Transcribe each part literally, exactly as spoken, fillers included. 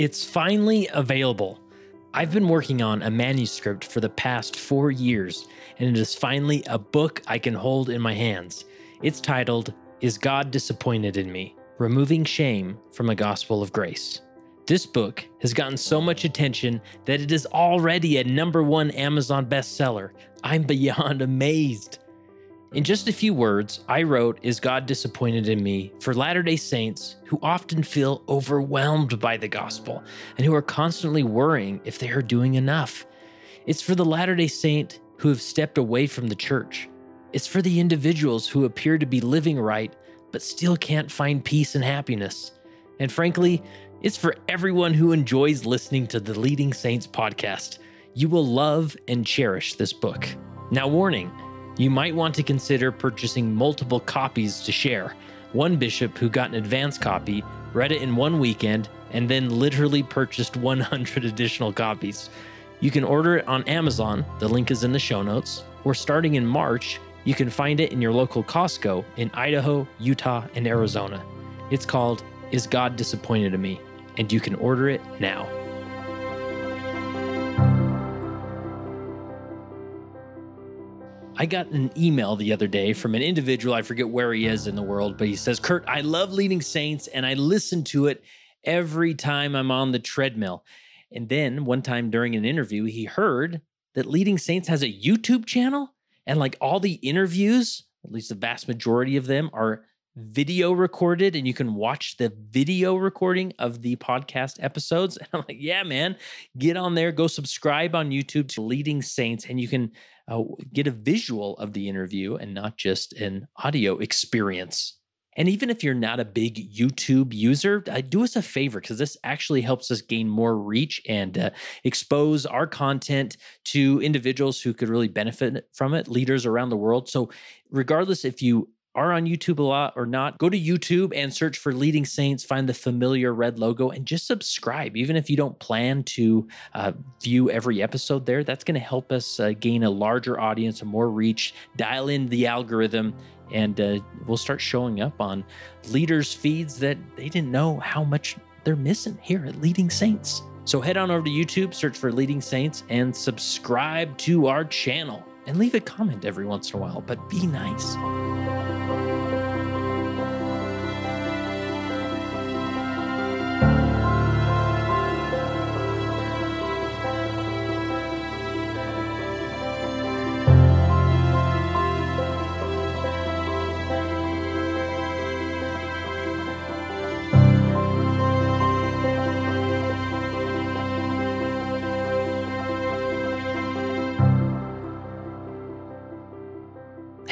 It's finally available. I've been working on a manuscript for the past four years, and it is finally a book I can hold in my hands. It's titled, Is God Disappointed in Me? Removing Shame from a Gospel of Grace. This book has gotten so much attention that it is already a number one Amazon bestseller. I'm beyond amazed. In just a few words, I wrote Is God Disappointed in Me? For Latter-day Saints who often feel overwhelmed by the gospel and who are constantly worrying if they are doing enough. It's for the Latter-day Saint who have stepped away from the church. It's for the individuals who appear to be living right but still can't find peace and happiness. And frankly, it's for everyone who enjoys listening to the Leading Saints podcast. You will love and cherish this book. Now, warning, you might want to consider purchasing multiple copies to share. One bishop who got an advance copy, read it in one weekend, and then literally purchased one hundred additional copies. You can order it on Amazon, the link is in the show notes, or starting in March, you can find it in your local Costco in Idaho, Utah, and Arizona. It's called Is God Disappointed in Me? And you can order it now. I got an email the other day from an individual, I forget where he is in the world, but he says, Kurt, I love Leading Saints and I listen to it every time I'm on the treadmill. And then one time during an interview, he heard that Leading Saints has a YouTube channel and like all the interviews, at least the vast majority of them are video recorded and you can watch the video recording of the podcast episodes. And I'm like, yeah, man, get on there, go subscribe on YouTube to Leading Saints and you can Uh, get a visual of the interview and not just an audio experience. And even if you're not a big YouTube user, uh, do us a favor because this actually helps us gain more reach and uh, expose our content to individuals who could really benefit from it, leaders around the world. So regardless if you are on YouTube a lot or not, go to YouTube and search for Leading Saints, find the familiar red logo, and just subscribe. Even if you don't plan to uh, view every episode there, that's going to help us uh, gain a larger audience, a more reach, dial in the algorithm, and uh, we'll start showing up on leaders' feeds that they didn't know how much they're missing here at Leading Saints. So head on over to YouTube, search for Leading Saints, and subscribe to our channel. And leave a comment every once in a while, but be nice.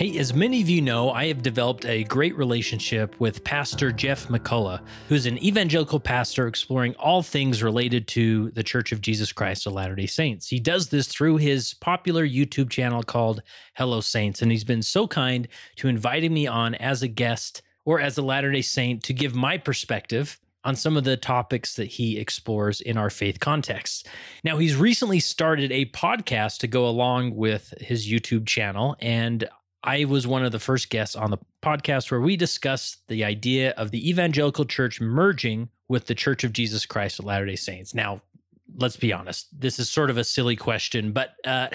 Hey, as many of you know, I have developed a great relationship with Pastor Jeff McCullough, who's an evangelical pastor exploring all things related to the Church of Jesus Christ of Latter-day Saints. He does this through his popular YouTube channel called Hello Saints, and he's been so kind to inviting me on as a guest or as a Latter-day Saint to give my perspective on some of the topics that he explores in our faith context. Now, he's recently started a podcast to go along with his YouTube channel, and I was one of the first guests on the podcast where we discussed the idea of the evangelical church merging with the Church of Jesus Christ of Latter-day Saints. Now, let's be honest, this is sort of a silly question, but uh,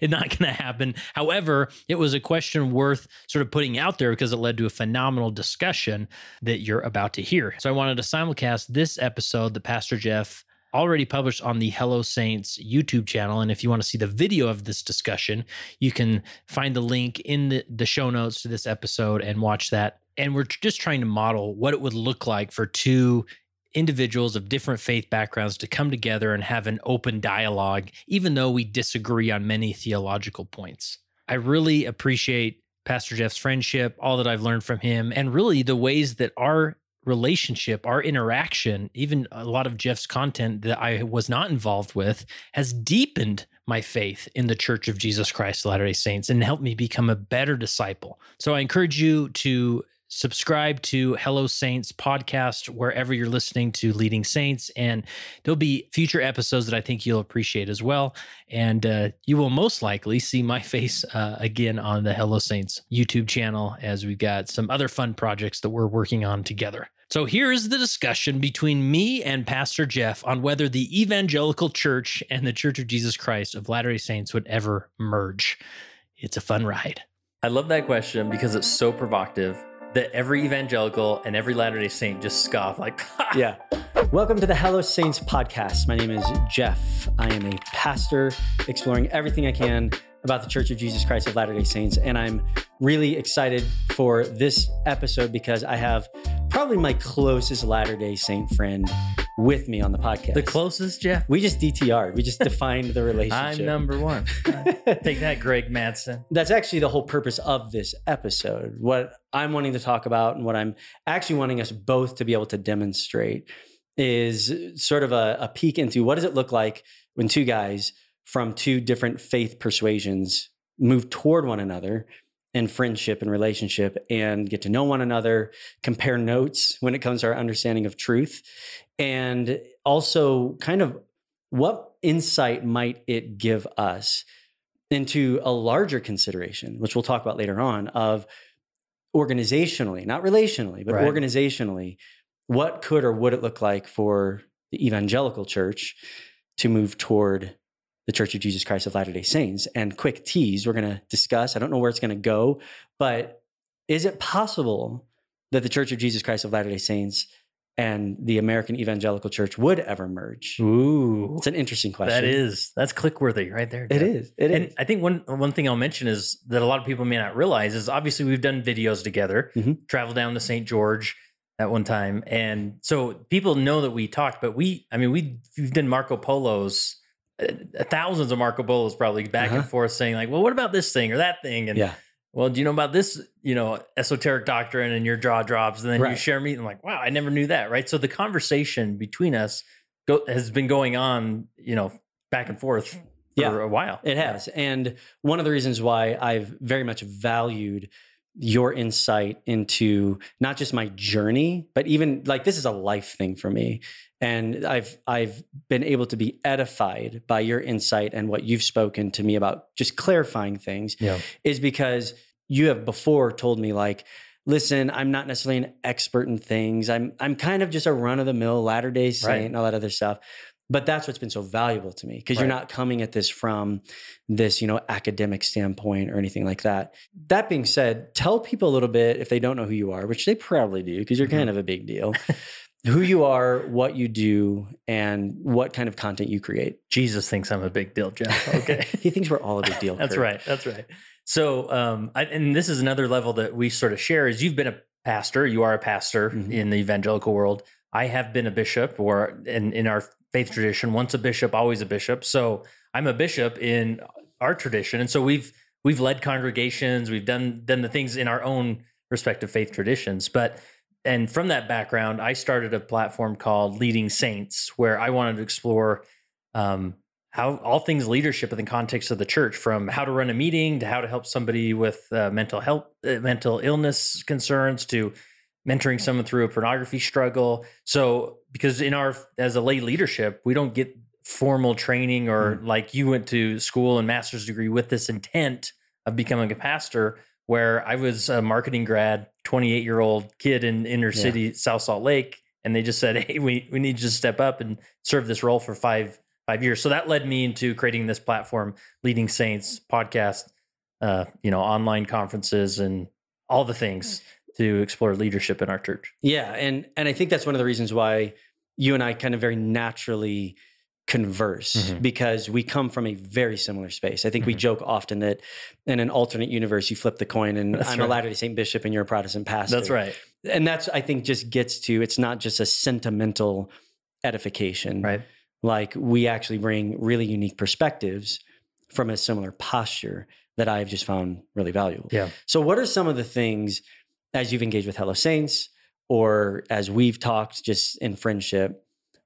it's not going to happen. However, it was a question worth sort of putting out there because it led to a phenomenal discussion that you're about to hear. So I wanted to simulcast this episode that Pastor Jeff already published on the Hello Saints YouTube channel. And if you want to see the video of this discussion, you can find the link in the, the show notes to this episode and watch that. And we're just trying to model what it would look like for two individuals of different faith backgrounds to come together and have an open dialogue, even though we disagree on many theological points. I really appreciate Pastor Jeff's friendship, all that I've learned from him, and really the ways that our relationship, our interaction, even a lot of Jeff's content that I was not involved with has deepened my faith in the Church of Jesus Christ of Latter-day Saints and helped me become a better disciple. So I encourage you to Subscribe to Hello Saints podcast wherever you're listening to Leading Saints, and there'll be future episodes that I think you'll appreciate as well. And uh, you will most likely see my face uh, again on the Hello Saints YouTube channel, as we've got some other fun projects that we're working on together. So here's the discussion between me and Pastor Jeff on whether the evangelical church and the Church of Jesus Christ of Latter-day Saints would ever merge. It's a fun ride. I love that question because it's so provocative that every evangelical and every Latter-day Saint just scoff like, yeah. Welcome to the Hello Saints podcast. My name is Jeff. I am a pastor exploring everything I can about the Church of Jesus Christ of Latter-day Saints. And I'm really excited for this episode because I have probably my closest Latter-day Saint friend with me on the podcast. The closest, Jeff? We just D T R'd. We just defined the relationship. I'm number one. Take that, Greg Madsen. That's actually the whole purpose of this episode. What I'm wanting to talk about and what I'm actually wanting us both to be able to demonstrate is sort of a, a peek into what does it look like when two guys from two different faith persuasions move toward one another in friendship and relationship and get to know one another, compare notes when it comes to our understanding of truth, and also kind of what insight might it give us into a larger consideration, which we'll talk about later on, of organizationally, not relationally, but right. Organizationally, what could or would it look like for the evangelical church to move toward the Church of Jesus Christ of Latter-day Saints? And quick tease, we're going to discuss, I don't know where it's going to go, but is it possible that the Church of Jesus Christ of Latter-day Saints and the American Evangelical Church would ever merge? Ooh. It's an interesting question. That is. That's clickworthy right there, Jeff. It is. It and is. I think one one thing I'll mention is that a lot of people may not realize is obviously we've done videos together, mm-hmm. traveled down to Saint George at one time. And so people know that we talked, but we, I mean, we, we've done Marco Polos, thousands of Marco Polos probably back uh-huh. and forth saying like, well, what about this thing or that thing? And yeah. well, do you know about this, you know, esoteric doctrine, and your jaw drops, and then right. you share meat and like, wow, I never knew that. Right. So the conversation between us go- has been going on, you know, back and forth for yeah. a while. It has. Yeah. And one of the reasons why I've very much valued your insight into not just my journey, but even like, this is a life thing for me. And I've I've been able to be edified by your insight and what you've spoken to me about just clarifying things yeah. is because you have before told me like, listen, I'm not necessarily an expert in things. I'm I'm kind of just a run-of-the-mill Latter-day Saint right. and all that other stuff. But that's what's been so valuable to me because right. you're not coming at this from this, you know, academic standpoint or anything like that. That being said, tell people a little bit if they don't know who you are, which they probably do because you're mm-hmm. kind of a big deal. Who you are, what you do, and what kind of content you create. Jesus thinks I'm a big deal, Jeff. Okay. He thinks we're all a big deal. That's Kurt. Right. That's right. So, um, I, and this is another level that we sort of share is you've been a pastor. You are a pastor mm-hmm. in the evangelical world. I have been a bishop, or in, in our faith tradition, once a bishop, always a bishop. So I'm a bishop in our tradition. And so we've, we've led congregations. We've done, done the things in our own respective faith traditions, but and from that background, I started a platform called Leading Saints, where I wanted to explore um, how all things leadership in the context of the church, from how to run a meeting to how to help somebody with uh, mental health, uh, mental illness concerns, to mentoring someone through a pornography struggle. So, because in our as a lay leadership, we don't get formal training or mm. like you went to school and master's degree with this intent of becoming a pastor. Where I was a marketing grad, twenty-eight-year-old kid in inner city, yeah. South Salt Lake, and they just said, hey, we, we need you to step up and serve this role for five five years. So that led me into creating this platform, Leading Saints podcast, uh, you know, online conferences and all the things to explore leadership in our church. Yeah, and and I think that's one of the reasons why you and I kind of very naturally converse mm-hmm. because we come from a very similar space. I think mm-hmm. we joke often that in an alternate universe, you flip the coin and that's I'm right. a Latter-day Saint bishop and you're a Protestant pastor. That's right. And that's, I think, just gets to, it's not just a sentimental edification. Right. Like we actually bring really unique perspectives from a similar posture that I've just found really valuable. Yeah. So what are some of the things as you've engaged with Hello Saints or as we've talked just in friendship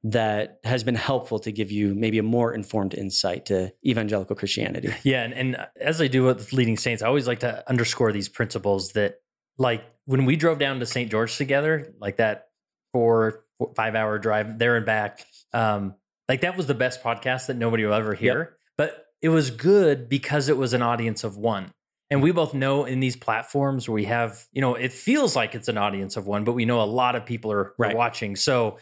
that has been helpful to give you maybe a more informed insight to evangelical Christianity? Yeah. And, and as I do with Leading Saints, I always like to underscore these principles that like when we drove down to Saint George together, like that four, four five hour drive there and back, um, like that was the best podcast that nobody will ever hear. Yep. But it was good because it was an audience of one. And we both know in these platforms we have, you know, it feels like it's an audience of one, but we know a lot of people are, right. are watching. So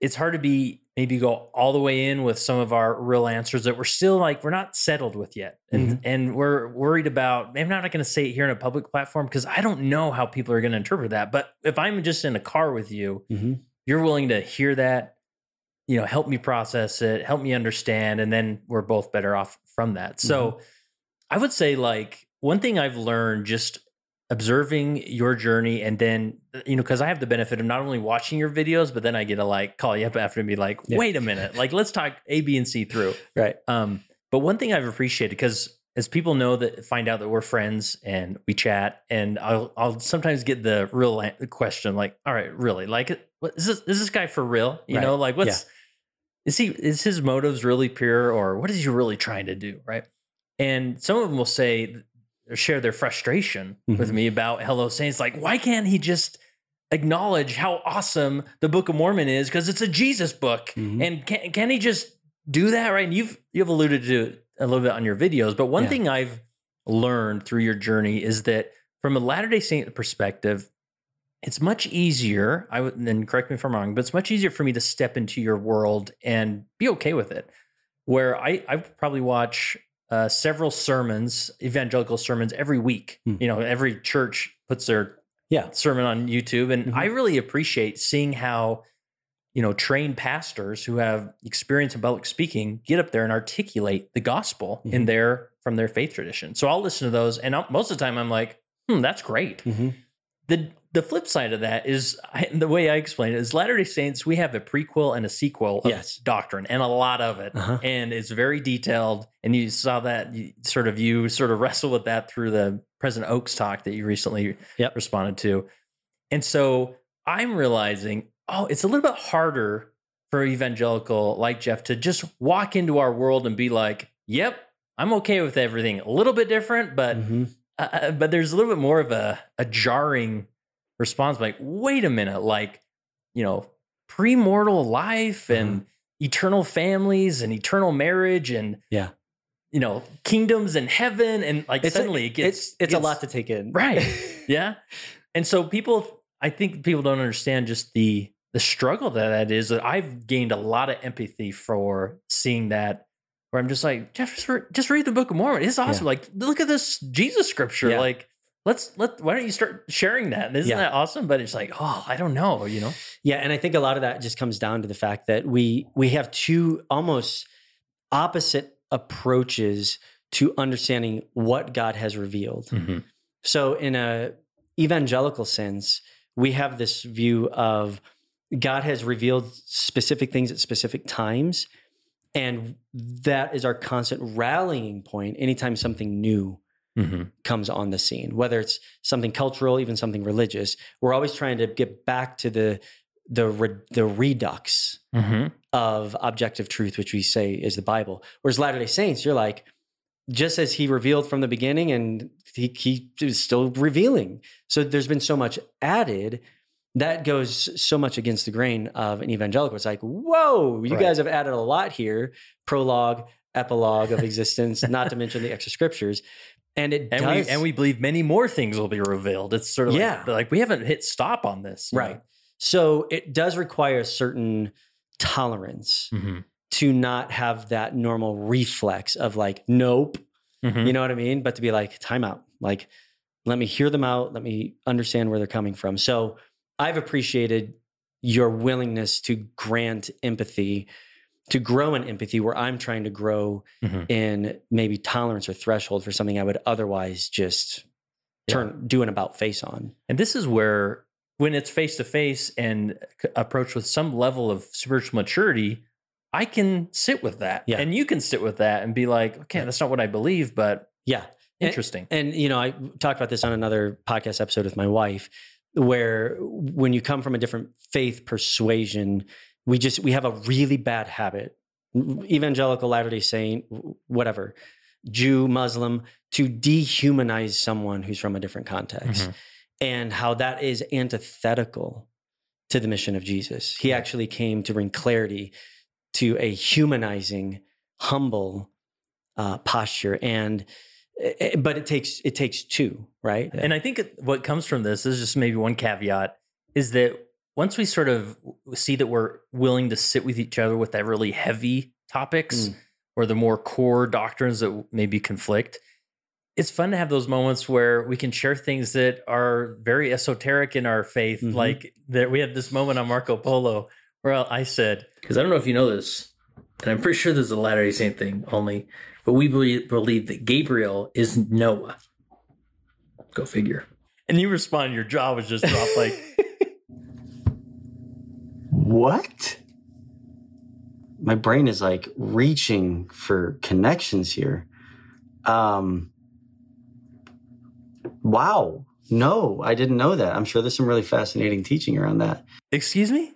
it's hard to be, maybe go all the way in with some of our real answers that we're still like, we're not settled with yet. And, mm-hmm. and we're worried about, I'm not going to say it here in a public platform because I don't know how people are going to interpret that. But if I'm just in a car with you, mm-hmm. you're willing to hear that, you know, help me process it, help me understand. And then we're both better off from that. Mm-hmm. So I would say like, one thing I've learned just observing your journey and then, you know, because I have the benefit of not only watching your videos, but then I get to like call you up after and be like, wait yeah. a minute, like let's talk A, B, and C through. Right. Um, but one thing I've appreciated, because as people know that find out that we're friends and we chat, and I'll, I'll sometimes get the real question like, all right, really? Like, what, is, this, is this guy for real? You right. know, like what's, yeah. is he, is his motives really pure or what is he really trying to do? Right. And some of them will say, or share their frustration mm-hmm. with me about Hello Saints. Like, why can't he just acknowledge how awesome the Book of Mormon is? Because it's a Jesus book. Mm-hmm. And can can he just do that? Right. And you've, you've alluded to it a little bit on your videos, but one yeah. thing I've learned through your journey is that from a Latter-day Saint perspective, it's much easier. I would, and correct me if I'm wrong, but it's much easier for me to step into your world and be okay with it. Where I, I probably watch, Uh, several sermons, evangelical sermons every week. Mm. You know, every church puts their yeah. sermon on YouTube. And mm-hmm. I really appreciate seeing how, you know, trained pastors who have experience in public speaking get up there and articulate the gospel mm-hmm. in their, from their faith tradition. So I'll listen to those. And I'll, most of the time I'm like, hmm, that's great. Mm-hmm. The the flip side of that is, I, the way I explain it is Latter-day Saints, we have a prequel and a sequel of yes. doctrine, and a lot of it. Uh-huh. And it's very detailed. And you saw that you, sort of you sort of wrestle with that through the President Oaks talk that you recently yep. responded to. And so I'm realizing, oh, it's a little bit harder for evangelical like Jeff to just walk into our world and be like, yep, I'm okay with everything. A little bit different, but... Mm-hmm. Uh, but there's a little bit more of a, a jarring response, like, wait a minute, like, you know, premortal life and mm-hmm. eternal families and eternal marriage and, yeah, you know, kingdoms and heaven. And like it's suddenly a, it gets... It's, it's gets, a lot to take in. Right. Yeah. And so people, I think people don't understand just the the struggle that that is. That I've gained a lot of empathy for seeing that. Where I'm just like, Jeff, just, re- just read the Book of Mormon. It's awesome. Yeah. Like, look at this Jesus scripture. Yeah. Like, let's let. Why don't you start sharing that? Isn't yeah. that awesome? But it's like, oh, I don't know. You know? Yeah, and I think a lot of that just comes down to the fact that we we have two almost opposite approaches to understanding what God has revealed. Mm-hmm. So, in a evangelical sense, we have this view of God has revealed specific things at specific times. And that is our constant rallying point anytime something new mm-hmm. comes on the scene, whether it's something cultural, even something religious. We're always trying to get back to the the, re, the redux mm-hmm. of objective truth, which we say is the Bible. Whereas Latter-day Saints, you're like, just as he revealed from the beginning and he, he is still revealing. So there's been so much added that goes so much against the grain of an evangelical. It's like, whoa, you right. guys have added a lot here. Prologue, epilogue of existence, not to mention the extra scriptures. And it and does. We, and we believe many more things will be revealed. It's sort of yeah. like, like, we haven't hit stop on this. Right. Know? So it does require a certain tolerance mm-hmm. to not have that normal reflex of like, nope, mm-hmm. you know what I mean? But to be like, time out. Like, let me hear them out. Let me understand where they're coming from. So I've appreciated your willingness to grant empathy, to grow in empathy where I'm trying to grow mm-hmm. in maybe tolerance or threshold for something I would otherwise just turn, yeah. do an about face on. And this is where when it's face-to-face and approached with some level of spiritual maturity, I can sit with that yeah. and you can sit with that and be like, okay, that's not what I believe, but yeah, interesting. And, and you know, I talked about this on another podcast episode with my wife, where when you come from a different faith persuasion, we just, we have a really bad habit, evangelical, Latter-day Saint, whatever, Jew, Muslim, to dehumanize someone who's from a different context. Mm-hmm. and how that is antithetical to the mission of Jesus. He actually came to bring clarity to a humanizing, humble uh, posture. And but it takes it takes two, right? And I think what comes from this is just maybe one caveat is that once we sort of see that we're willing to sit with each other with that really heavy topics mm. or the more core doctrines that maybe conflict, it's fun to have those moments where we can share things that are very esoteric in our faith. Mm-hmm. Like that, we had this moment on Marco Polo where I said, because I don't know if you know this, and I'm pretty sure this is a Latter-day Saint thing only, but we believe, believe that Gabriel is Noah. Go figure. And you respond, your jaw was just dropped like, what? My brain is like reaching for connections here. Um, wow. No, I didn't know that. I'm sure there's some really fascinating teaching around that. Excuse me?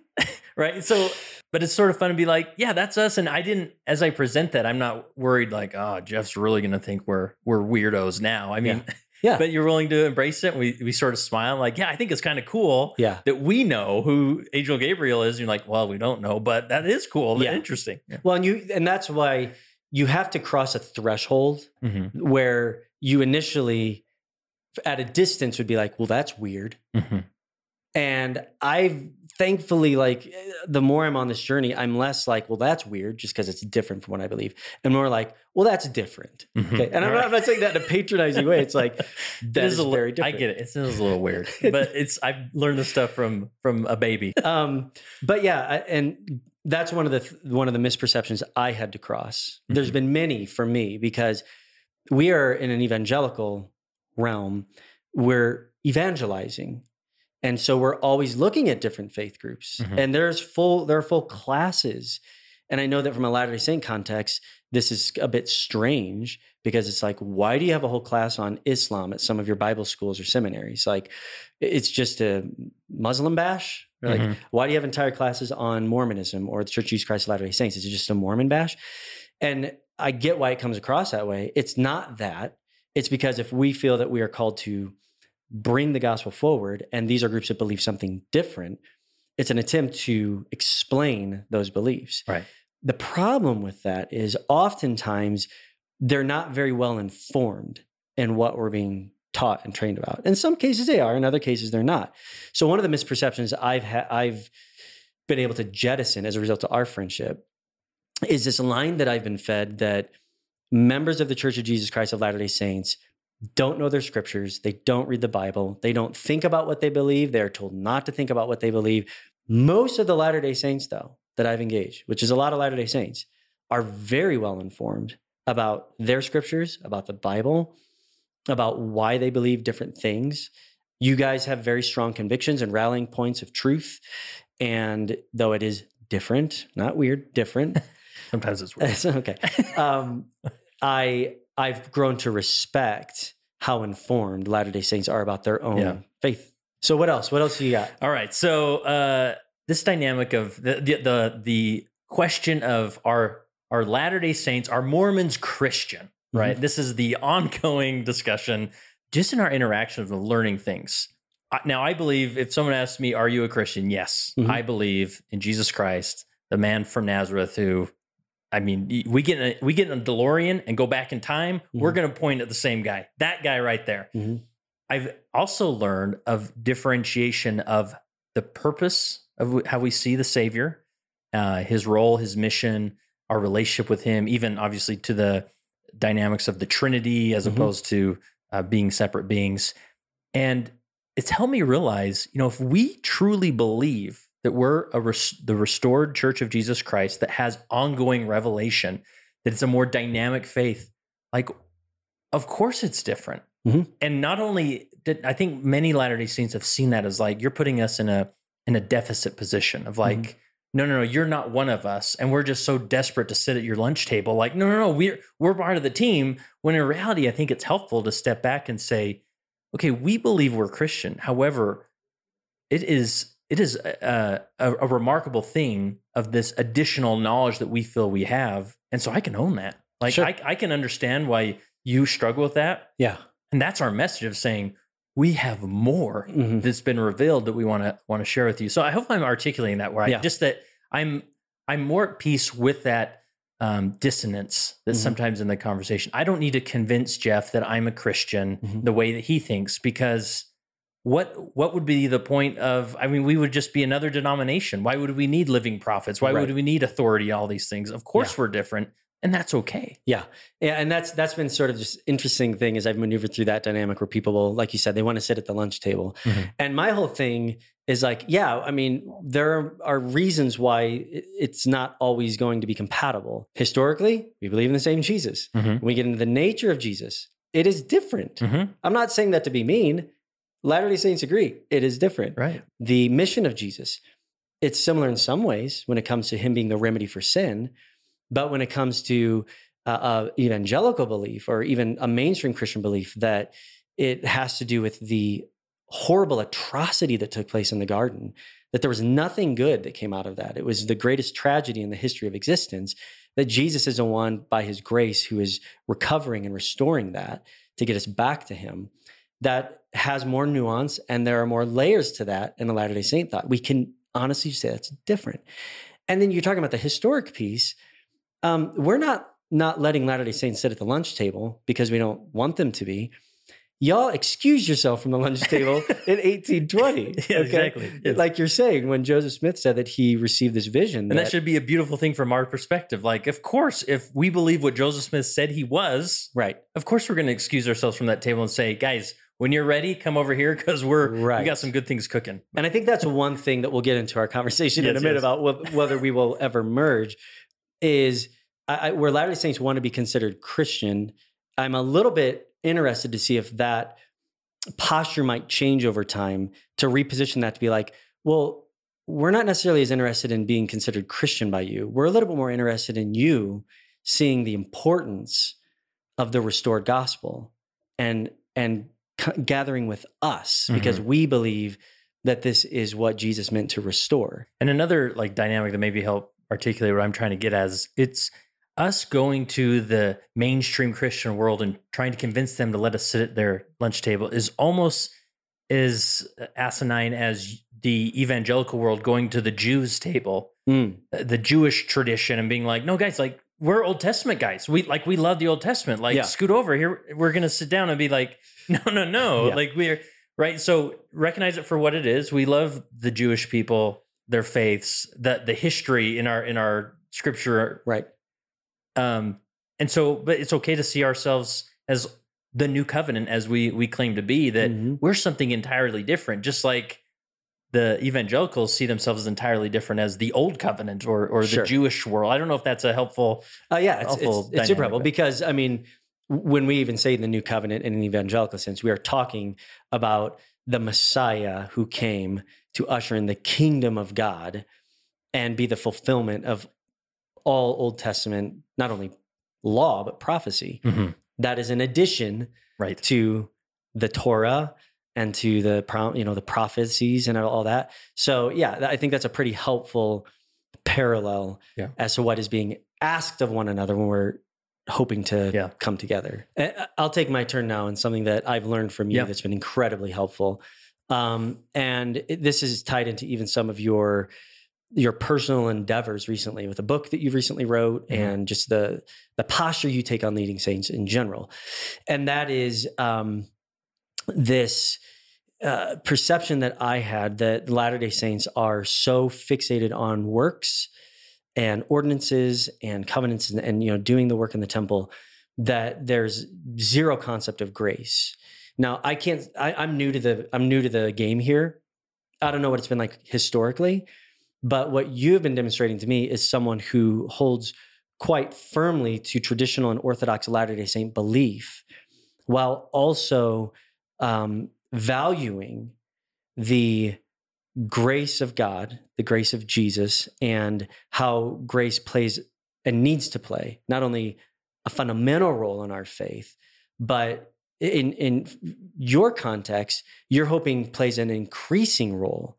Right. So, but it's sort of fun to be like, yeah, that's us. And I didn't, as I present that, I'm not worried like, oh, Jeff's really going to think we're, we're weirdos now. I mean, yeah. Yeah. But you're willing to embrace it. We we sort of smile like, yeah, I think it's kind of cool yeah. that we know who Angel Gabriel is. And you're like, well, we don't know, but that is cool. Yeah. Interesting. Yeah. Well, and you and that's why you have to cross a threshold mm-hmm. where you initially at a distance would be like, well, that's weird. Mm-hmm. And I've thankfully, like the more I'm on this journey, I'm less like, well, that's weird just because it's different from what I believe. And more like, well, that's different. Mm-hmm. Okay. And I'm, right. not, I'm not saying that in a patronizing way. It's like, that it is, is a very different. I get it. It's, it's a little weird, but it's, I've learned this stuff from, from a baby. Um, but yeah. I, and that's one of the, one of the misperceptions I had to cross. Mm-hmm. There's been many for me because we are in an evangelical realm. We're evangelizing. And so we're always looking at different faith groups mm-hmm. and there's full, there are full classes. And I know that from a Latter-day Saint context, this is a bit strange because it's like, why do you have a whole class on Islam at some of your Bible schools or seminaries? Like it's just a Muslim bash. Like mm-hmm. why do you have entire classes on Mormonism or the Church of Jesus Christ of Latter-day Saints? Is it just a Mormon bash? And I get why it comes across that way. It's not that. It's because if we feel that we are called to bring the gospel forward, and these are groups that believe something different, it's an attempt to explain those beliefs. Right. The problem with that is oftentimes they're not very well informed in what we're being taught and trained about. In some cases they are, in other cases they're not. So one of the misperceptions I've ha- I've been able to jettison as a result of our friendship is this line that I've been fed that members of the Church of Jesus Christ of Latter-day Saints don't know their scriptures. They don't read the Bible. They don't think about what they believe. They're told not to think about what they believe. Most of the Latter-day Saints, though, that I've engaged, which is a lot of Latter-day Saints, are very well informed about their scriptures, about the Bible, about why they believe different things. You guys have very strong convictions and rallying points of truth. And though it is different, not weird, different. Sometimes it's weird. Okay. Um, I... I've grown to respect how informed Latter-day Saints are about their own yeah. faith. So what else? What else do you got? All right. So uh, this dynamic of the, the the the question of are are Latter-day Saints, are Mormons Christian? Right. Mm-hmm. This is the ongoing discussion just in our interactions of learning things. Now, I believe if someone asks me, are you a Christian? Yes. Mm-hmm. I believe in Jesus Christ, the man from Nazareth who... I mean, we get in a, we get in a DeLorean and go back in time. Mm-hmm. We're going to point at the same guy, that guy right there. Mm-hmm. I've also learned of differentiation of the purpose of how we see the Savior, uh, his role, his mission, our relationship with him, even obviously to the dynamics of the Trinity as mm-hmm. opposed to uh, being separate beings. And it's helped me realize, you know, if we truly believe that we're a res- the restored Church of Jesus Christ that has ongoing revelation, that it's a more dynamic faith. Like, of course it's different. Mm-hmm. And not only did, I think many Latter-day Saints have seen that as like, you're putting us in a, in a deficit position of like, mm-hmm. no, no, no, you're not one of us. And we're just so desperate to sit at your lunch table. Like, no, no, no, we're, we're part of the team. When in reality, I think it's helpful to step back and say, okay, we believe we're Christian. However, it is, It is a, a, a remarkable thing of this additional knowledge that we feel we have. And so I can own that. Like sure. I, I can understand why you struggle with that. Yeah. And that's our message of saying, we have more mm-hmm. that's been revealed that we want to want to share with you. So I hope I'm articulating that right. Yeah. Just that I'm I'm more at peace with that um, dissonance that's mm-hmm. sometimes in the conversation. I don't need to convince Jeff that I'm a Christian mm-hmm. the way that he thinks, because what what would be the point of, I mean, we would just be another denomination. Why would we need living prophets? Why right. would we need authority, all these things? Of course yeah. we're different. And that's okay. Yeah. yeah. And that's that's been sort of just interesting thing as I've maneuvered through that dynamic where people will, like you said, they want to sit at the lunch table. Mm-hmm. And my whole thing is like, yeah, I mean, there are reasons why it's not always going to be compatible. Historically, we believe in the same Jesus. Mm-hmm. When we get into the nature of Jesus, it is different. Mm-hmm. I'm not saying that to be mean. Latter-day Saints agree. It is different. Right. The mission of Jesus, it's similar in some ways when it comes to him being the remedy for sin. But when it comes to uh, uh, evangelical belief or even a mainstream Christian belief, that it has to do with the horrible atrocity that took place in the garden, that there was nothing good that came out of that. It was the greatest tragedy in the history of existence, that Jesus is the one by his grace who is recovering and restoring that to get us back to him. That has more nuance, and there are more layers to that in the Latter-day Saint thought. We can honestly say that's different. And then you're talking about the historic piece. Um, we're not not letting Latter-day Saints sit at the lunch table because we don't want them to be. Y'all excused yourself from the lunch table in eighteen twenty. Yeah, okay? Exactly. Yes. Like you're saying, when Joseph Smith said that he received this vision. And that, that should be a beautiful thing from our perspective. Like, of course, if we believe what Joseph Smith said he was, right. Of course we're going to excuse ourselves from that table and say, guys, when you're ready, come over here because we're right. we got some good things cooking. And I think that's one thing that we'll get into our conversation yes, in a minute yes. about whether we will ever merge. Is I, where Latter-day Saints want to be considered Christian. I'm a little bit interested to see if that posture might change over time to reposition that to be like, well, we're not necessarily as interested in being considered Christian by you. We're a little bit more interested in you seeing the importance of the restored gospel and and c- gathering with us mm-hmm. because we believe that this is what Jesus meant to restore. And another like dynamic that maybe helped articulate what I'm trying to get at is it's us going to the mainstream Christian world and trying to convince them to let us sit at their lunch table is almost as asinine as the evangelical world going to the Jews' table, mm. the Jewish tradition, and being like, no, guys, like we're Old Testament guys. We like we love the Old Testament. Like yeah. scoot over here. We're going to sit down and be like, no, no, no. Yeah. Like we're right. So recognize it for what it is. We love the Jewish people, their faiths, that the history in our in our scripture, right? Um, and so, but it's okay to see ourselves as the new covenant, as we we claim to be. That mm-hmm. we're something entirely different, just like the evangelicals see themselves as entirely different as the old covenant or or the sure. Jewish world. I don't know if that's a helpful. Uh, yeah, it's, helpful it's, it's super helpful because I mean, when we even say the new covenant in an evangelical sense, we are talking about the Messiah who came to usher in the kingdom of God and be the fulfillment of all Old Testament, not only law, but prophecy. Mm-hmm. That is an addition right. to the Torah and to the, you know, the prophecies and all that. So yeah, I think that's a pretty helpful parallel yeah. as to what is being asked of one another when we're hoping to yeah. come together. I'll take my turn now on something that I've learned from you yeah. that's been incredibly helpful. Um, and it, this is tied into even some of your, your personal endeavors recently with a book that you recently wrote mm-hmm. and just the, the posture you take on Leading Saints in general. And that is, um, this, uh, perception that I had that Latter-day Saints are so fixated on works and ordinances and covenants and, and, you know, doing the work in the temple that there's zero concept of grace. Now I can't, I, I'm new to the, I'm new to the game here. I don't know what it's been like historically, but what you've been demonstrating to me is someone who holds quite firmly to traditional and Orthodox Latter-day Saint belief while also um, valuing the grace of God, the grace of Jesus, and how grace plays and needs to play not only a fundamental role in our faith, but In in your context, you're hoping plays an increasing role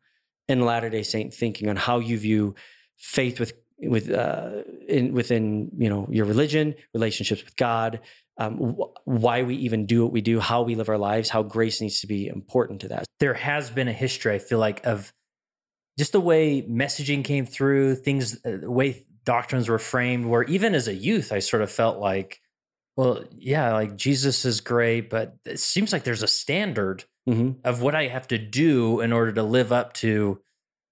in Latter-day Saint thinking on how you view faith with with uh, in, within you know your religion, relationships with God, um, wh- why we even do what we do, how we live our lives, how grace needs to be important to that. There has been a history, I feel like, of just the way messaging came through, things, the way doctrines were framed, where even as a youth, I sort of felt like, well, yeah, like Jesus is great, but it seems like there's a standard mm-hmm. of what I have to do in order to live up to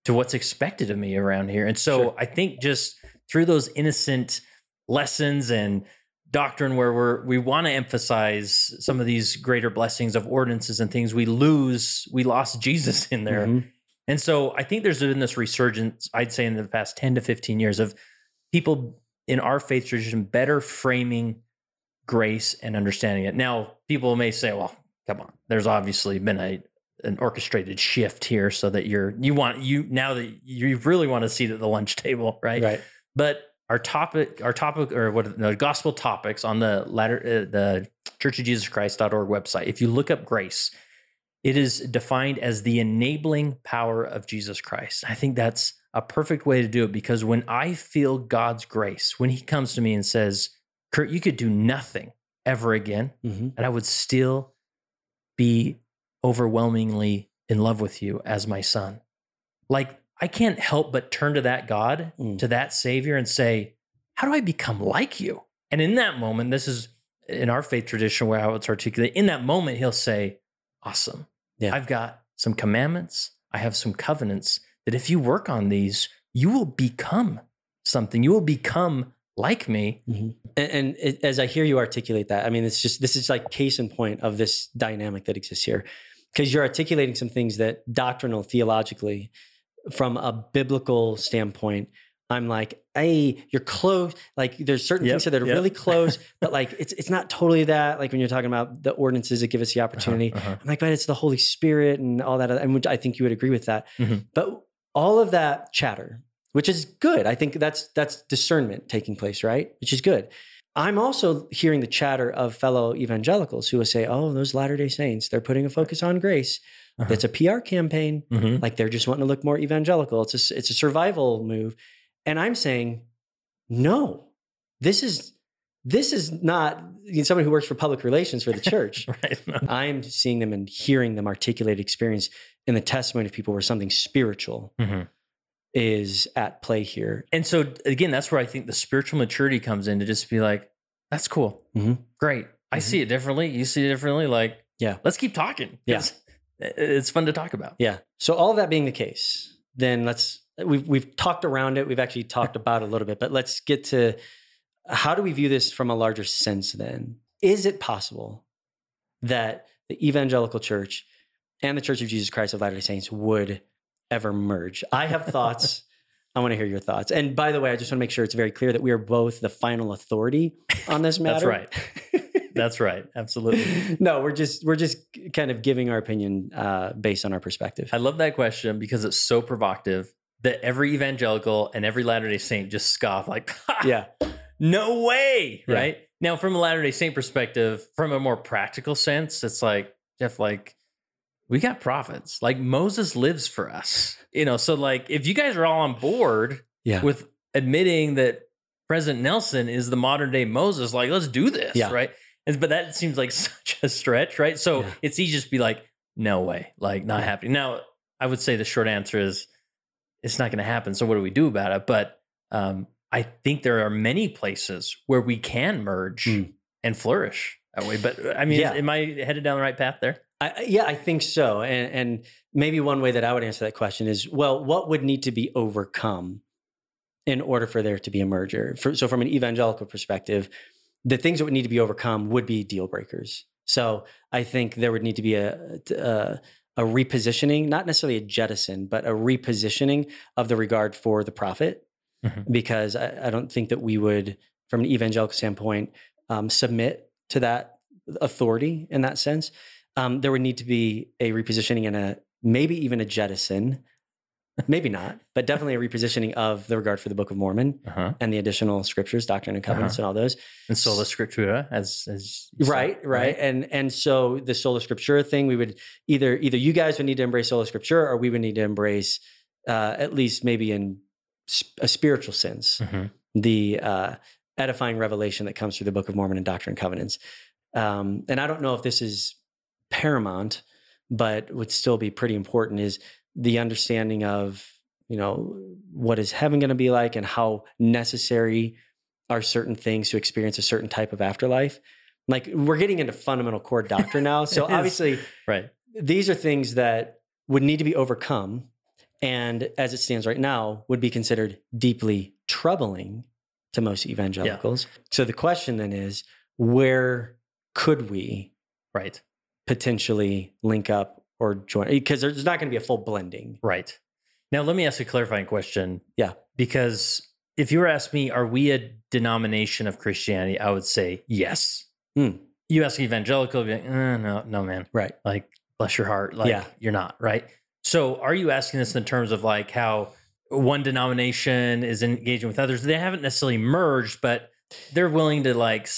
to what's expected of me around here. And so sure. I think just through those innocent lessons and doctrine where we're, we want to emphasize some of these greater blessings of ordinances and things, we lose, we lost Jesus in there. Mm-hmm. And so I think there's been this resurgence, I'd say in the past ten to fifteen years of people in our faith tradition better framing grace and understanding it. Now, people may say, well, come on, there's obviously been a an orchestrated shift here so that you're, you want, you, now that you really want to seat at the lunch table, right? Right. But our topic, our topic, or what, no, gospel topics on the latter, uh, the church of jesus christ dot org website, if you look up grace, it is defined as the enabling power of Jesus Christ. I think that's a perfect way to do it, because when I feel God's grace, when he comes to me and says, Kurt, you could do nothing ever again, mm-hmm. and I would still be overwhelmingly in love with you as my son. Like, I can't help but turn to that God, mm. to that Savior, and say, how do I become like you? And in that moment, this is in our faith tradition where I would articulate, in that moment, he'll say, awesome. Yeah. I've got some commandments. I have some covenants that if you work on these, you will become something. You will become like me. Mm-hmm. And, and it, as I hear you articulate that, I mean, it's just, this is like case in point of this dynamic that exists here, because you're articulating some things that doctrinal, theologically, from a biblical standpoint, I'm like, hey, you're close. Like, there's certain yep, things that are yep. really close, but like, it's it's not totally that. Like when you're talking about the ordinances that give us the opportunity, uh-huh, uh-huh. I'm like, but it's the Holy Spirit and all that. And which I think you would agree with that. Mm-hmm. But all of that chatter, which is good. I think that's that's discernment taking place, right? Which is good. I'm also hearing the chatter of fellow evangelicals who will say, oh, those Latter-day Saints, they're putting a focus on grace. Uh-huh. That's a P R campaign. Mm-hmm. Like they're just wanting to look more evangelical. It's a, it's a survival move. And I'm saying, no, this is this is not you know, somebody who works for public relations for the church. Right, no. I'm seeing them and hearing them articulate experience in the testimony of people where something spiritual mm-hmm. is at play here. And so, again, that's where I think the spiritual maturity comes in, to just be like, that's cool. Mm-hmm. Great. I mm-hmm. see it differently. You see it differently. Like, yeah, let's keep talking. Yeah. It's fun to talk about. Yeah. So all that being the case, then let's... We've we've talked around it. We've actually talked about it a little bit, but let's get to how do we view this from a larger sense then? Is it possible that the evangelical church and the Church of Jesus Christ of Latter-day Saints would ever merge? I have thoughts. I want to hear your thoughts. And by the way, I just want to make sure it's very clear that we are both the final authority on this matter. That's right. That's right. Absolutely. No, we're just we're just kind of giving our opinion uh, based on our perspective. I love that question because it's so provocative. That every evangelical and every Latter-day Saint just scoff like, yeah, no way, yeah. right? Now, from a Latter-day Saint perspective, from a more practical sense, it's like, Jeff, like, we got prophets. Like, Moses lives for us. You know, so like, if you guys are all on board yeah. with admitting that President Nelson is the modern-day Moses, like, let's do this, yeah. right? And, but that seems like such a stretch, right? So yeah. it's easy to just be like, no way, like, not yeah. happening. Now, I would say the short answer is, it's not going to happen. So what do we do about it? But um, I think there are many places where we can merge mm. and flourish that way. But I mean, yeah. is, am I headed down the right path there? I, yeah, I think so. And, and maybe one way that I would answer that question is, well, what would need to be overcome in order for there to be a merger? For, so from an evangelical perspective, the things that would need to be overcome would be deal breakers. So I think there would need to be a... a a repositioning, not necessarily a jettison, but a repositioning of the regard for the prophet, mm-hmm. because I, I don't think that we would, from an evangelical standpoint, um, submit to that authority in that sense. Um, there would need to be a repositioning and a maybe even a jettison, maybe not, but definitely a repositioning of the regard for the Book of Mormon uh-huh. and the additional scriptures, Doctrine and Covenants, uh-huh. and all those, and Sola Scriptura, as as you right, said, right, right, and and so the Sola Scriptura thing, we would either either you guys would need to embrace Sola Scriptura, or we would need to embrace uh, at least maybe in sp- a spiritual sense mm-hmm. the uh, edifying revelation that comes through the Book of Mormon and Doctrine and Covenants. Um, and I don't know if this is paramount, but would still be pretty important, is the understanding of, you know, what is heaven going to be like and how necessary are certain things to experience a certain type of afterlife. Like, we're getting into fundamental core doctrine now. So obviously, right, these are things that would need to be overcome, and as it stands right now, would be considered deeply troubling to most evangelicals. Yeah. So the question then is, where could we right. potentially link up or join? Because there's not going to be a full blending. Right. Now, let me ask a clarifying question. Yeah. Because if you were asking me, are we a denomination of Christianity? I would say yes. Mm. You ask evangelical, be like, eh, no, no, man. Right. Like, bless your heart. Like, yeah. You're not, right? So are you asking this in terms of like how one denomination is engaging with others? They haven't necessarily merged, but they're willing to like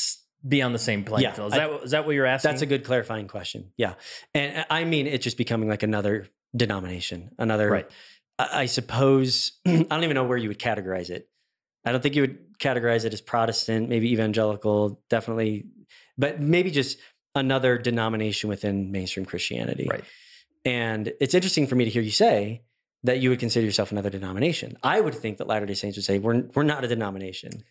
be on the same playing yeah, field. Is, I, that, is that what you're asking? That's a good clarifying question. Yeah. And I mean, it's just becoming like another denomination, another, right. I, I suppose, I don't even know where you would categorize it. I don't think you would categorize it as Protestant, maybe evangelical, definitely, but maybe just another denomination within mainstream Christianity. Right. And it's interesting for me to hear you say that you would consider yourself another denomination. I would think that Latter-day Saints would say, we're, we're not a denomination.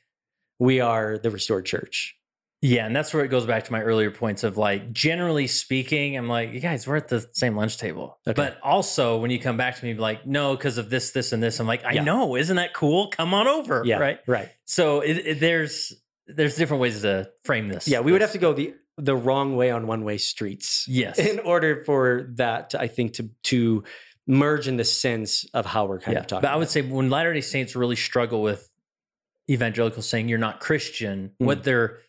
We are the restored church. Yeah, and that's where it goes back to my earlier points of like, generally speaking, I'm like, you guys, we're at the same lunch table. Okay. But also, when you come back to me, like, no, because of this, this, and this, I'm like, I yeah. know, isn't that cool? Come on over, yeah, right? Right. So it, it, there's there's different ways to frame this. Yeah, we this. would have to go the... the wrong way on one-way streets. Yes. In order for that, to, I think, to to merge in the sense of how we're kind yeah. of talking. But I would about. say when Latter-day Saints really struggle with evangelicals saying you're not Christian, mm. what they're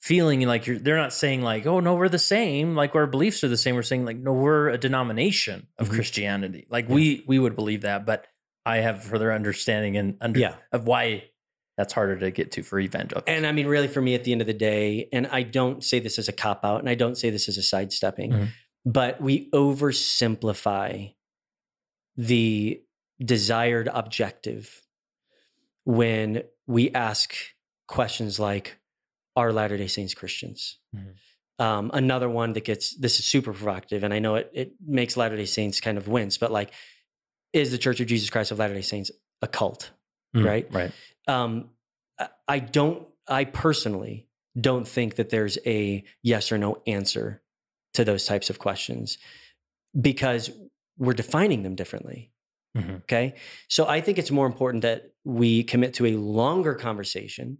feeling, like you're, they're not saying like, oh, no, we're the same. Like our beliefs are the same. We're saying like, no, we're a denomination of mm-hmm. Christianity. Like yeah. we we would believe that, but I have further understanding and under yeah. of why that's harder to get to for evangelicals. And I mean, really for me at the end of the day, and I don't say this as a cop-out and I don't say this as a sidestepping, mm-hmm. but we oversimplify the desired objective when we ask questions like, are Latter-day Saints Christians? Mm-hmm. Um, another one that gets, this is super provocative, and I know it, it makes Latter-day Saints kind of wince, but like, is the Church of Jesus Christ of Latter-day Saints a cult? Mm-hmm. Right? Right. Um, I don't, I personally don't think that there's a yes or no answer to those types of questions because we're defining them differently. Mm-hmm. Okay. So I think it's more important that we commit to a longer conversation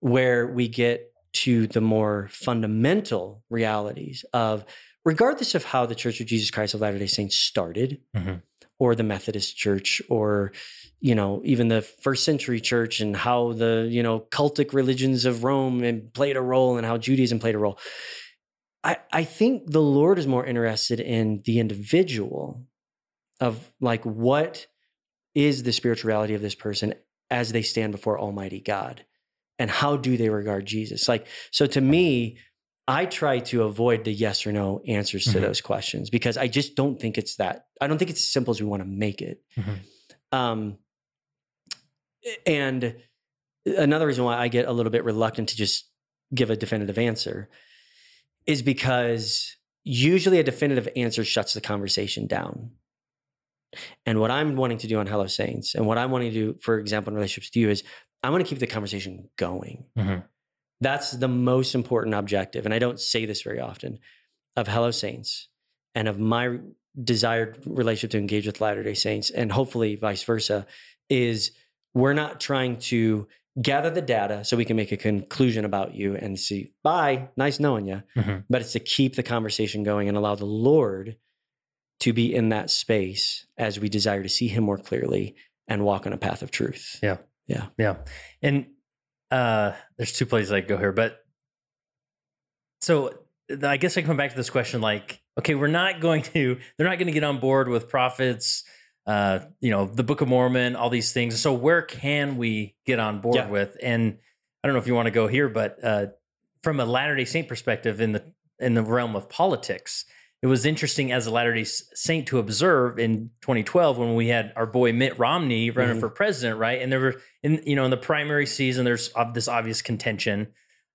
where we get to the more fundamental realities of, regardless of how the Church of Jesus Christ of Latter-day Saints started, mm-hmm. or the Methodist Church, or, you know, even the first century church and how the, you know, cultic religions of Rome and played a role and how Judaism played a role. I, I think the Lord is more interested in the individual of like, what is the spirituality of this person as they stand before Almighty God? And how do they regard Jesus? Like, so to me, I try to avoid the yes or no answers to mm-hmm. those questions because I just don't think it's that, I don't think it's as simple as we want to make it. Mm-hmm. Um, and another reason why I get a little bit reluctant to just give a definitive answer is because usually a definitive answer shuts the conversation down. And what I'm wanting to do on Hello Saints and what I'm wanting to do, for example, in relationships with you is I want to keep the conversation going. Mm-hmm. That's the most important objective, and I don't say this very often, of Hello Saints and of my desired relationship to engage with Latter-day Saints, and hopefully vice versa, is we're not trying to gather the data so we can make a conclusion about you and see, bye, nice knowing you, mm-hmm. but it's to keep the conversation going and allow the Lord to be in that space as we desire to see him more clearly and walk on a path of truth. Yeah. Yeah. Yeah. And Uh, there's two places I could go here, but so I guess I come back to this question, like, okay, we're not going to, they're not going to get on board with prophets, uh, you know, the Book of Mormon, all these things. So where can we get on board yeah. with? And I don't know if you want to go here, but uh, from a Latter-day Saint perspective in the, in the realm of politics, It was interesting as a Latter-day Saint to observe in twenty twelve when we had our boy Mitt Romney running mm-hmm. for president, right? And there were, in you know, in the primary season, there's this obvious contention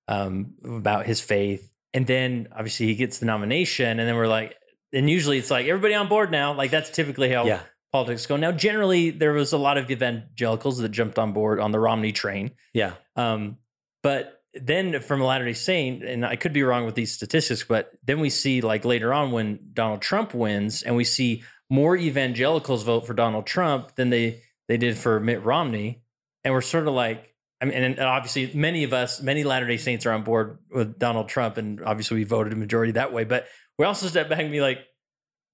um, about his faith. And then obviously he gets the nomination, and then we're like, and usually it's like everybody on board now. Like that's typically how yeah. politics go. Now, generally, there was a lot of evangelicals that jumped on board on the Romney train. Yeah. Um, but then from a Latter-day Saint, and I could be wrong with these statistics, but then we see like later on when Donald Trump wins and we see more evangelicals vote for Donald Trump than they, they did for Mitt Romney. And we're sort of like, I mean, and obviously many of us, many Latter-day Saints are on board with Donald Trump. And obviously we voted a majority that way, but we also step back and be like,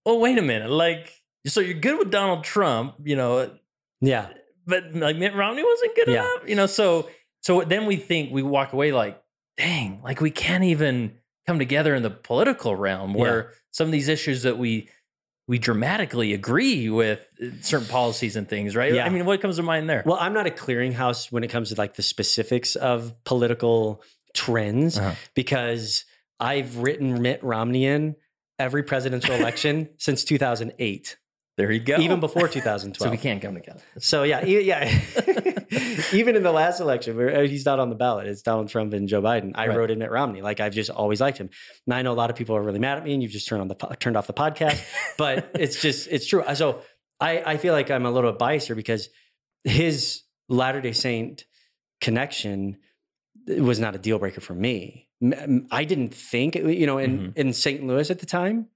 oh, wait a minute. Like, so you're good with Donald Trump, you know? Yeah. But like Mitt Romney wasn't good yeah. enough, you know? So So then we think we walk away like, dang, like we can't even come together in the political realm where yeah. some of these issues that we we dramatically agree with certain policies and things, right? Yeah. I mean, what comes to mind there? Well, I'm not a clearinghouse when it comes to like the specifics of political trends uh-huh. because I've written Mitt Romney in every presidential election since two thousand eight. There you go. Even before two thousand twelve. So we can't come together. So yeah, yeah. Even in the last election, where he's not on the ballot. It's Donald Trump and Joe Biden. I right. wrote in Mitt Romney. Like I've just always liked him. And I know a lot of people are really mad at me, and you've just turned on the turned off the podcast. But it's just it's true. So I, I feel like I'm a little biased here because his Latter-day Saint connection was not a deal breaker for me. I didn't think you know in mm-hmm. in Saint Louis at the time,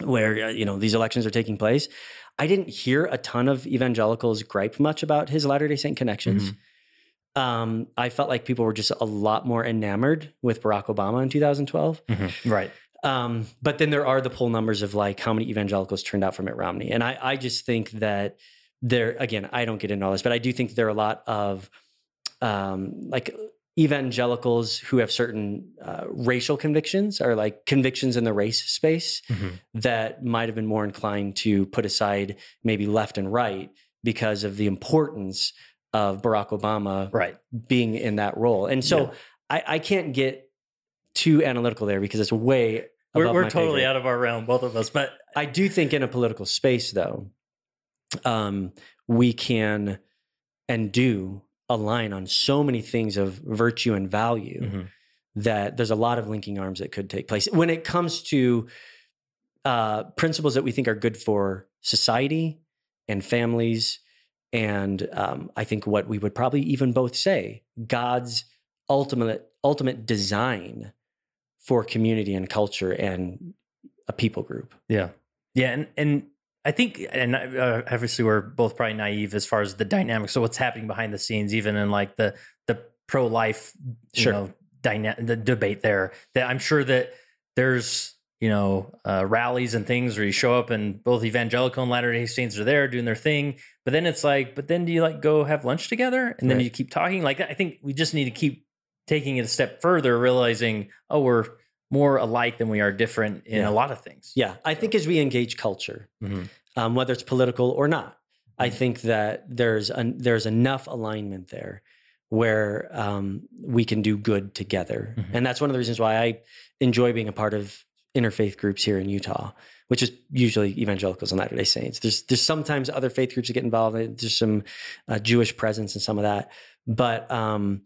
where, you know, these elections are taking place, I didn't hear a ton of evangelicals gripe much about his Latter-day Saint connections. Mm-hmm. Um, I felt like people were just a lot more enamored with Barack Obama in two thousand twelve. Mm-hmm. Right. Um, but then there are the poll numbers of like how many evangelicals turned out for Mitt Romney. And I, I just think that there, again, I don't get into all this, but I do think there are a lot of um, like evangelicals who have certain uh, racial convictions or like convictions in the race space mm-hmm. that might have been more inclined to put aside maybe left and right because of the importance of Barack Obama right. being in that role. And so yeah. I, I can't get too analytical there because it's way we're, above we're my totally favorite. Out of our realm, both of us. But I do think in a political space, though, um, we can and do align on so many things of virtue and value mm-hmm. that there's a lot of linking arms that could take place when it comes to uh, principles that we think are good for society and families. And um, I think what we would probably even both say, God's ultimate, ultimate design for community and culture and a people group. Yeah. Yeah. And, and, I think, and uh, obviously we're both probably naive as far as the dynamics of what's happening behind the scenes, even in like the the pro-life, you sure. know, dyna- the debate there. That I'm sure that there's, you know, uh, rallies and things where you show up and both evangelical and Latter-day Saints are there doing their thing. But then it's like, but then do you like go have lunch together? And then right. you keep talking? Like, I think we just need to keep taking it a step further, realizing, oh, we're more alike than we are different in yeah. a lot of things. Yeah. I think as we engage culture, mm-hmm. um, whether it's political or not, mm-hmm. I think that there's an, there's enough alignment there where um, we can do good together. Mm-hmm. And that's one of the reasons why I enjoy being a part of interfaith groups here in Utah, which is usually evangelicals and Latter-day Saints. There's, there's sometimes other faith groups that get involved. There's some uh, Jewish presence in some of that. But um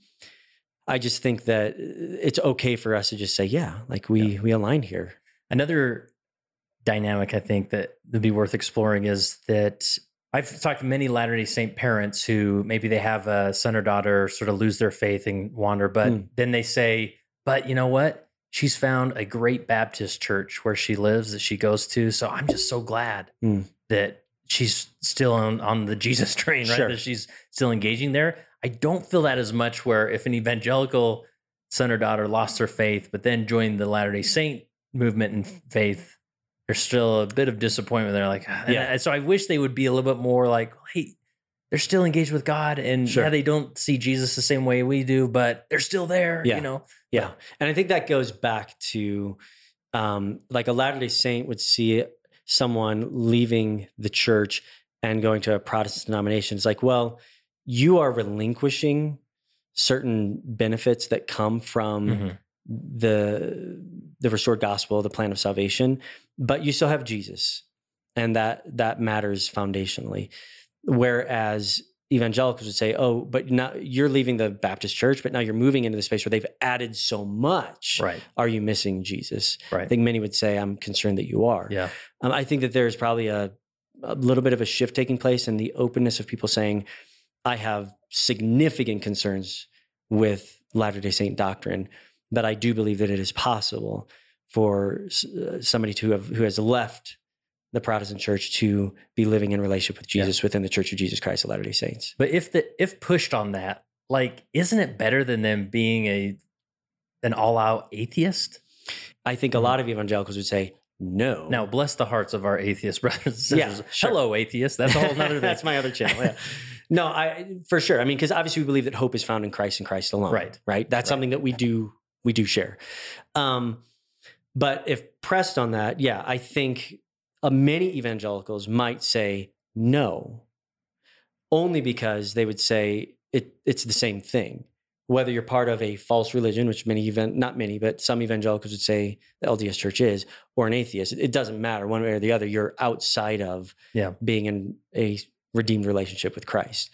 I just think that it's okay for us to just say, yeah, like we yeah. we align here. Another dynamic I think that would be worth exploring is that I've talked to many Latter-day Saint parents who maybe they have a son or daughter sort of lose their faith and wander, but mm. then they say, but you know what? She's found a great Baptist church where she lives that she goes to. So I'm just so glad mm. that she's still on, on the Jesus train, right? Sure. That she's still engaging there. I don't feel that as much where if an evangelical son or daughter lost their faith, but then joined the Latter-day Saint movement and faith, there's still a bit of disappointment. They're like, ah. yeah. I, so I wish they would be a little bit more like, hey, they're still engaged with God. And sure. yeah, they don't see Jesus the same way we do, but they're still there, yeah. you know? Yeah. And I think that goes back to um, like a Latter-day Saint would see someone leaving the church and going to a Protestant denomination. It's like, well, you are relinquishing certain benefits that come from mm-hmm. the the restored gospel, the plan of salvation, but you still have Jesus, and that that matters foundationally. Whereas evangelicals would say, oh, but now you're leaving the Baptist church, but now you're moving into the space where they've added so much. Right. Are you missing Jesus? Right. I think many would say, I'm concerned that you are. Yeah. Um, I think that there's probably a, a little bit of a shift taking place in the openness of people saying, I have significant concerns with Latter-day Saint doctrine, but I do believe that it is possible for uh, somebody to have, who has left the Protestant church to be living in relationship with Jesus yeah. within the Church of Jesus Christ of Latter-day Saints. But if the if pushed on that, like, isn't it better than them being a an all-out atheist? I think a lot of evangelicals would say no. Now, bless the hearts of our atheist brothers and sisters. Yeah, sure. Hello, atheists. That's a whole nother thing. That's my other channel, yeah. No, I for sure. I mean, because obviously we believe that hope is found in Christ and Christ alone. Right. Right? That's right. Something that we do we do share. Um, but if pressed on that, yeah, I think... Uh, many evangelicals might say no, only because they would say it, it's the same thing. Whether you're part of a false religion, which many, even, not many, but some evangelicals would say the L D S church is, or an atheist, it, it doesn't matter one way or the other. You're outside of yeah. being in a redeemed relationship with Christ.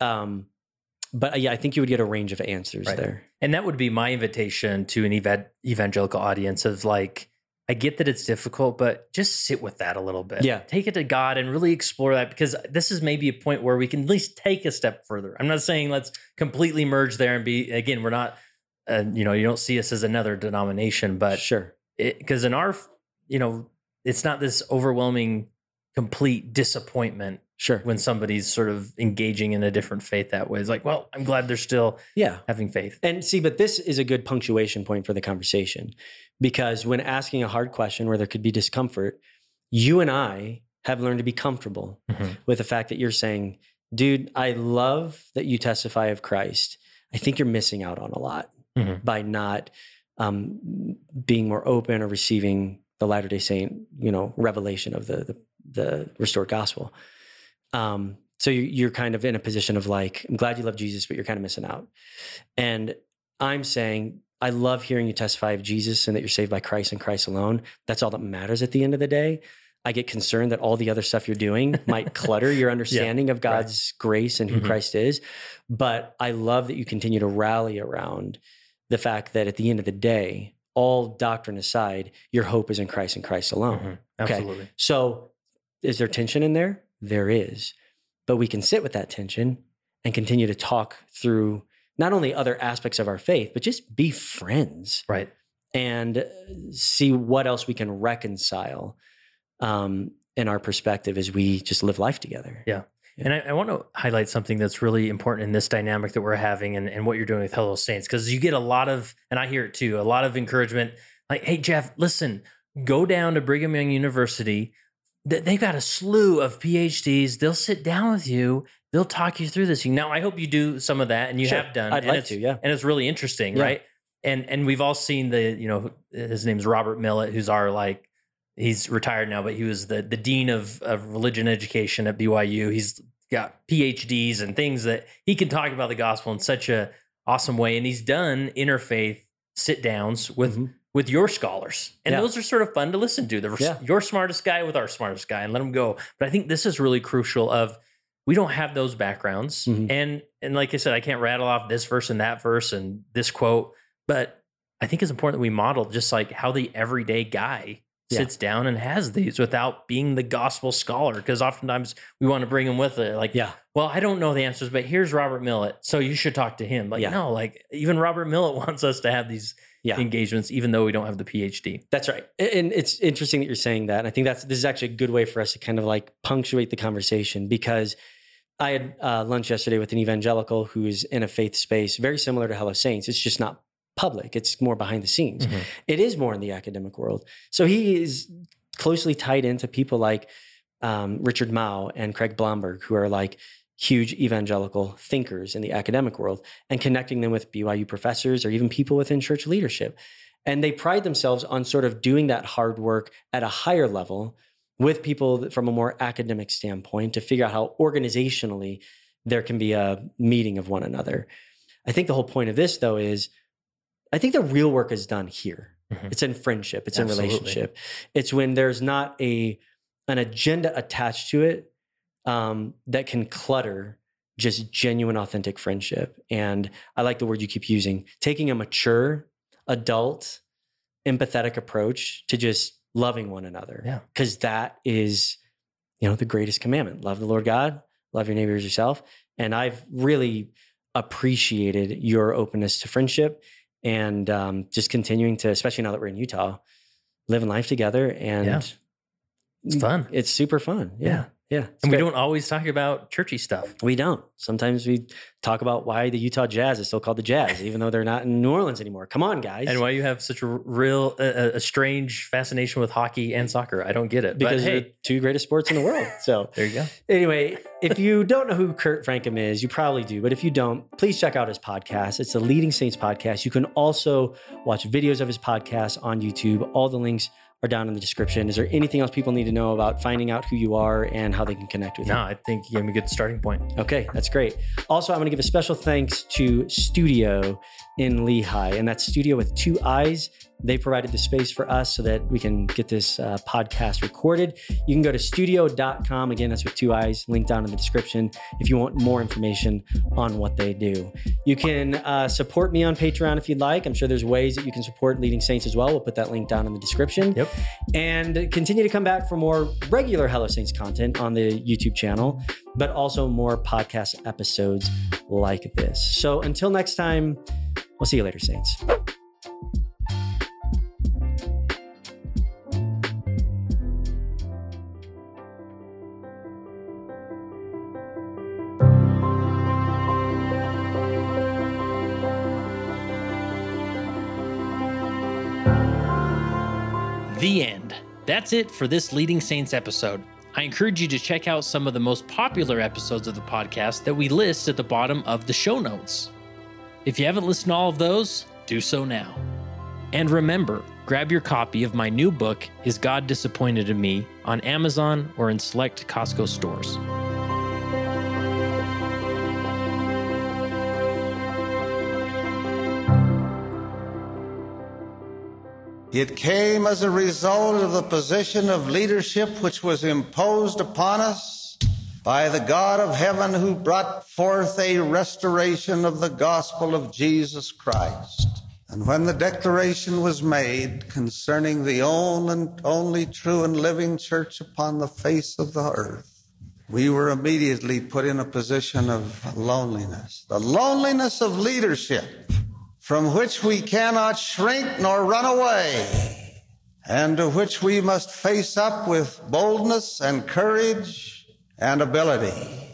Um, but uh, yeah, I think you would get a range of answers right. there. And that would be my invitation to an ev- evangelical audience of like, I get that it's difficult, but just sit with that a little bit. Yeah. Take it to God and really explore that, because this is maybe a point where we can at least take a step further. I'm not saying let's completely merge there and be, again, we're not, uh, you know, you don't see us as another denomination, but sure. Because in our, you know, it's not this overwhelming, complete disappointment. Sure. When somebody's sort of engaging in a different faith that way. It's like, well, I'm glad they're still yeah. having faith. And see, but this is a good punctuation point for the conversation, because when asking a hard question where there could be discomfort, you and I have learned to be comfortable mm-hmm. with the fact that you're saying, dude, I love that you testify of Christ. I think you're missing out on a lot mm-hmm. by not um, being more open or receiving the Latter-day Saint, you know, revelation of the the, the restored gospel. Um, so you're kind of in a position of like, I'm glad you love Jesus, but you're kind of missing out. And I'm saying, I love hearing you testify of Jesus and that you're saved by Christ and Christ alone. That's all that matters at the end of the day. I get concerned that all the other stuff you're doing might clutter your understanding yeah, of God's right. grace and who mm-hmm. Christ is. But I love that you continue to rally around the fact that at the end of the day, all doctrine aside, your hope is in Christ and Christ alone. Mm-hmm. Absolutely. Okay. So is there tension in there? There is, but we can sit with that tension and continue to talk through not only other aspects of our faith, but just be friends, right? And see what else we can reconcile um, in our perspective as we just live life together. Yeah, yeah. And I, I want to highlight something that's really important in this dynamic that we're having and, and what you're doing with Hello Saints, because you get a lot of, and I hear it too, a lot of encouragement, like, hey, Jeff, listen, go down to Brigham Young University. They've got a slew of P H Ds. They'll sit down with you. They'll talk you through this. Now, I hope you do some of that, and you sure. have done. I'd and like it's, to, yeah. And it's really interesting, yeah. right? And and we've all seen the, you know, his name's Robert Millett, who's our, like, he's retired now, but he was the, the dean of, of religion education at B Y U. He's got P H Ds and things that he can talk about the gospel in such a awesome way. And he's done interfaith sit-downs with mm-hmm. with your scholars. And yeah. those are sort of fun to listen to. The yeah. your smartest guy with our smartest guy, and let them go. But I think this is really crucial of, we don't have those backgrounds. Mm-hmm. And and like I said, I can't rattle off this verse and that verse and this quote, but I think it's important that we model just like how the everyday guy yeah. sits down and has these without being the gospel scholar. Because oftentimes we want to bring him with it. Like, yeah. well, I don't know the answers, but here's Robert Millett, so you should talk to him. Like, yeah. no, like even Robert Millett wants us to have these Yeah. engagements, even though we don't have the P H D. That's right. And it's interesting that you're saying that. And I think that's, this is actually a good way for us to kind of like punctuate the conversation, because I had uh, lunch yesterday with an evangelical who is in a faith space, very similar to Hello Saints. It's just not public. It's more behind the scenes. Mm-hmm. It is more in the academic world. So he is closely tied into people like um, Richard Mao and Craig Blomberg, who are like huge evangelical thinkers in the academic world, and connecting them with B Y U professors or even people within church leadership. And they pride themselves on sort of doing that hard work at a higher level with people that, from a more academic standpoint, to figure out how organizationally there can be a meeting of one another. I think the whole point of this, though, is I think the real work is done here. Mm-hmm. It's in friendship. It's Absolutely. in relationship. It's when there's not a an agenda attached to it um, that can clutter just genuine, authentic friendship. And I like the word you keep using, taking a mature, adult, empathetic approach to just loving one another. Yeah. Because that is, you know, the greatest commandment. Love the Lord God, love your neighbor as yourself. And I've really appreciated your openness to friendship and um, just continuing to, especially now that we're in Utah, living life together. And yeah. it's fun. It's super fun. Yeah. yeah. Yeah. And great. We don't always talk about churchy stuff. We don't. Sometimes we talk about why the Utah Jazz is still called the Jazz, even though they're not in New Orleans anymore. Come on, guys. And why you have such a real, a, a strange fascination with hockey and soccer. I don't get it. Because but, hey. they're two greatest sports in the world. So there you go. Anyway, if you don't know who Kurt Francom is, you probably do. But if you don't, please check out his podcast. It's the Leading Saints podcast. You can also watch videos of his podcast on YouTube. All the links are down in the description. Is there anything else people need to know about finding out who you are and how they can connect with you? No, I think you have a good starting point. Okay, that's great. Also, I'm going to give a special thanks to Studio in Lehigh, and that's Studio with two I's. They provided the space for us so that we can get this uh, podcast recorded. You can go to studio dot com. Again, that's with two I's, linked down in the description if you want more information on what they do. You can uh, support me on Patreon if you'd like. I'm sure there's ways that you can support Leading Saints as well. We'll put that link down in the description. Yep. And continue to come back for more regular Hello Saints content on the YouTube channel, but also more podcast episodes like this. So until next time, we'll see you later, Saints. The end. That's it for this Leading Saints episode. I encourage you to check out some of the most popular episodes of the podcast that we list at the bottom of the show notes. If you haven't listened to all of those, do so now. And remember, grab your copy of my new book, Is God Disappointed in Me?, on Amazon or in select Costco stores. It came as a result of the position of leadership which was imposed upon us by the God of heaven, who brought forth a restoration of the gospel of Jesus Christ. And when the declaration was made concerning the only true and living church upon the face of the earth, we were immediately put in a position of loneliness, the loneliness of leadership, from which we cannot shrink nor run away, and to which we must face up with boldness and courage and ability.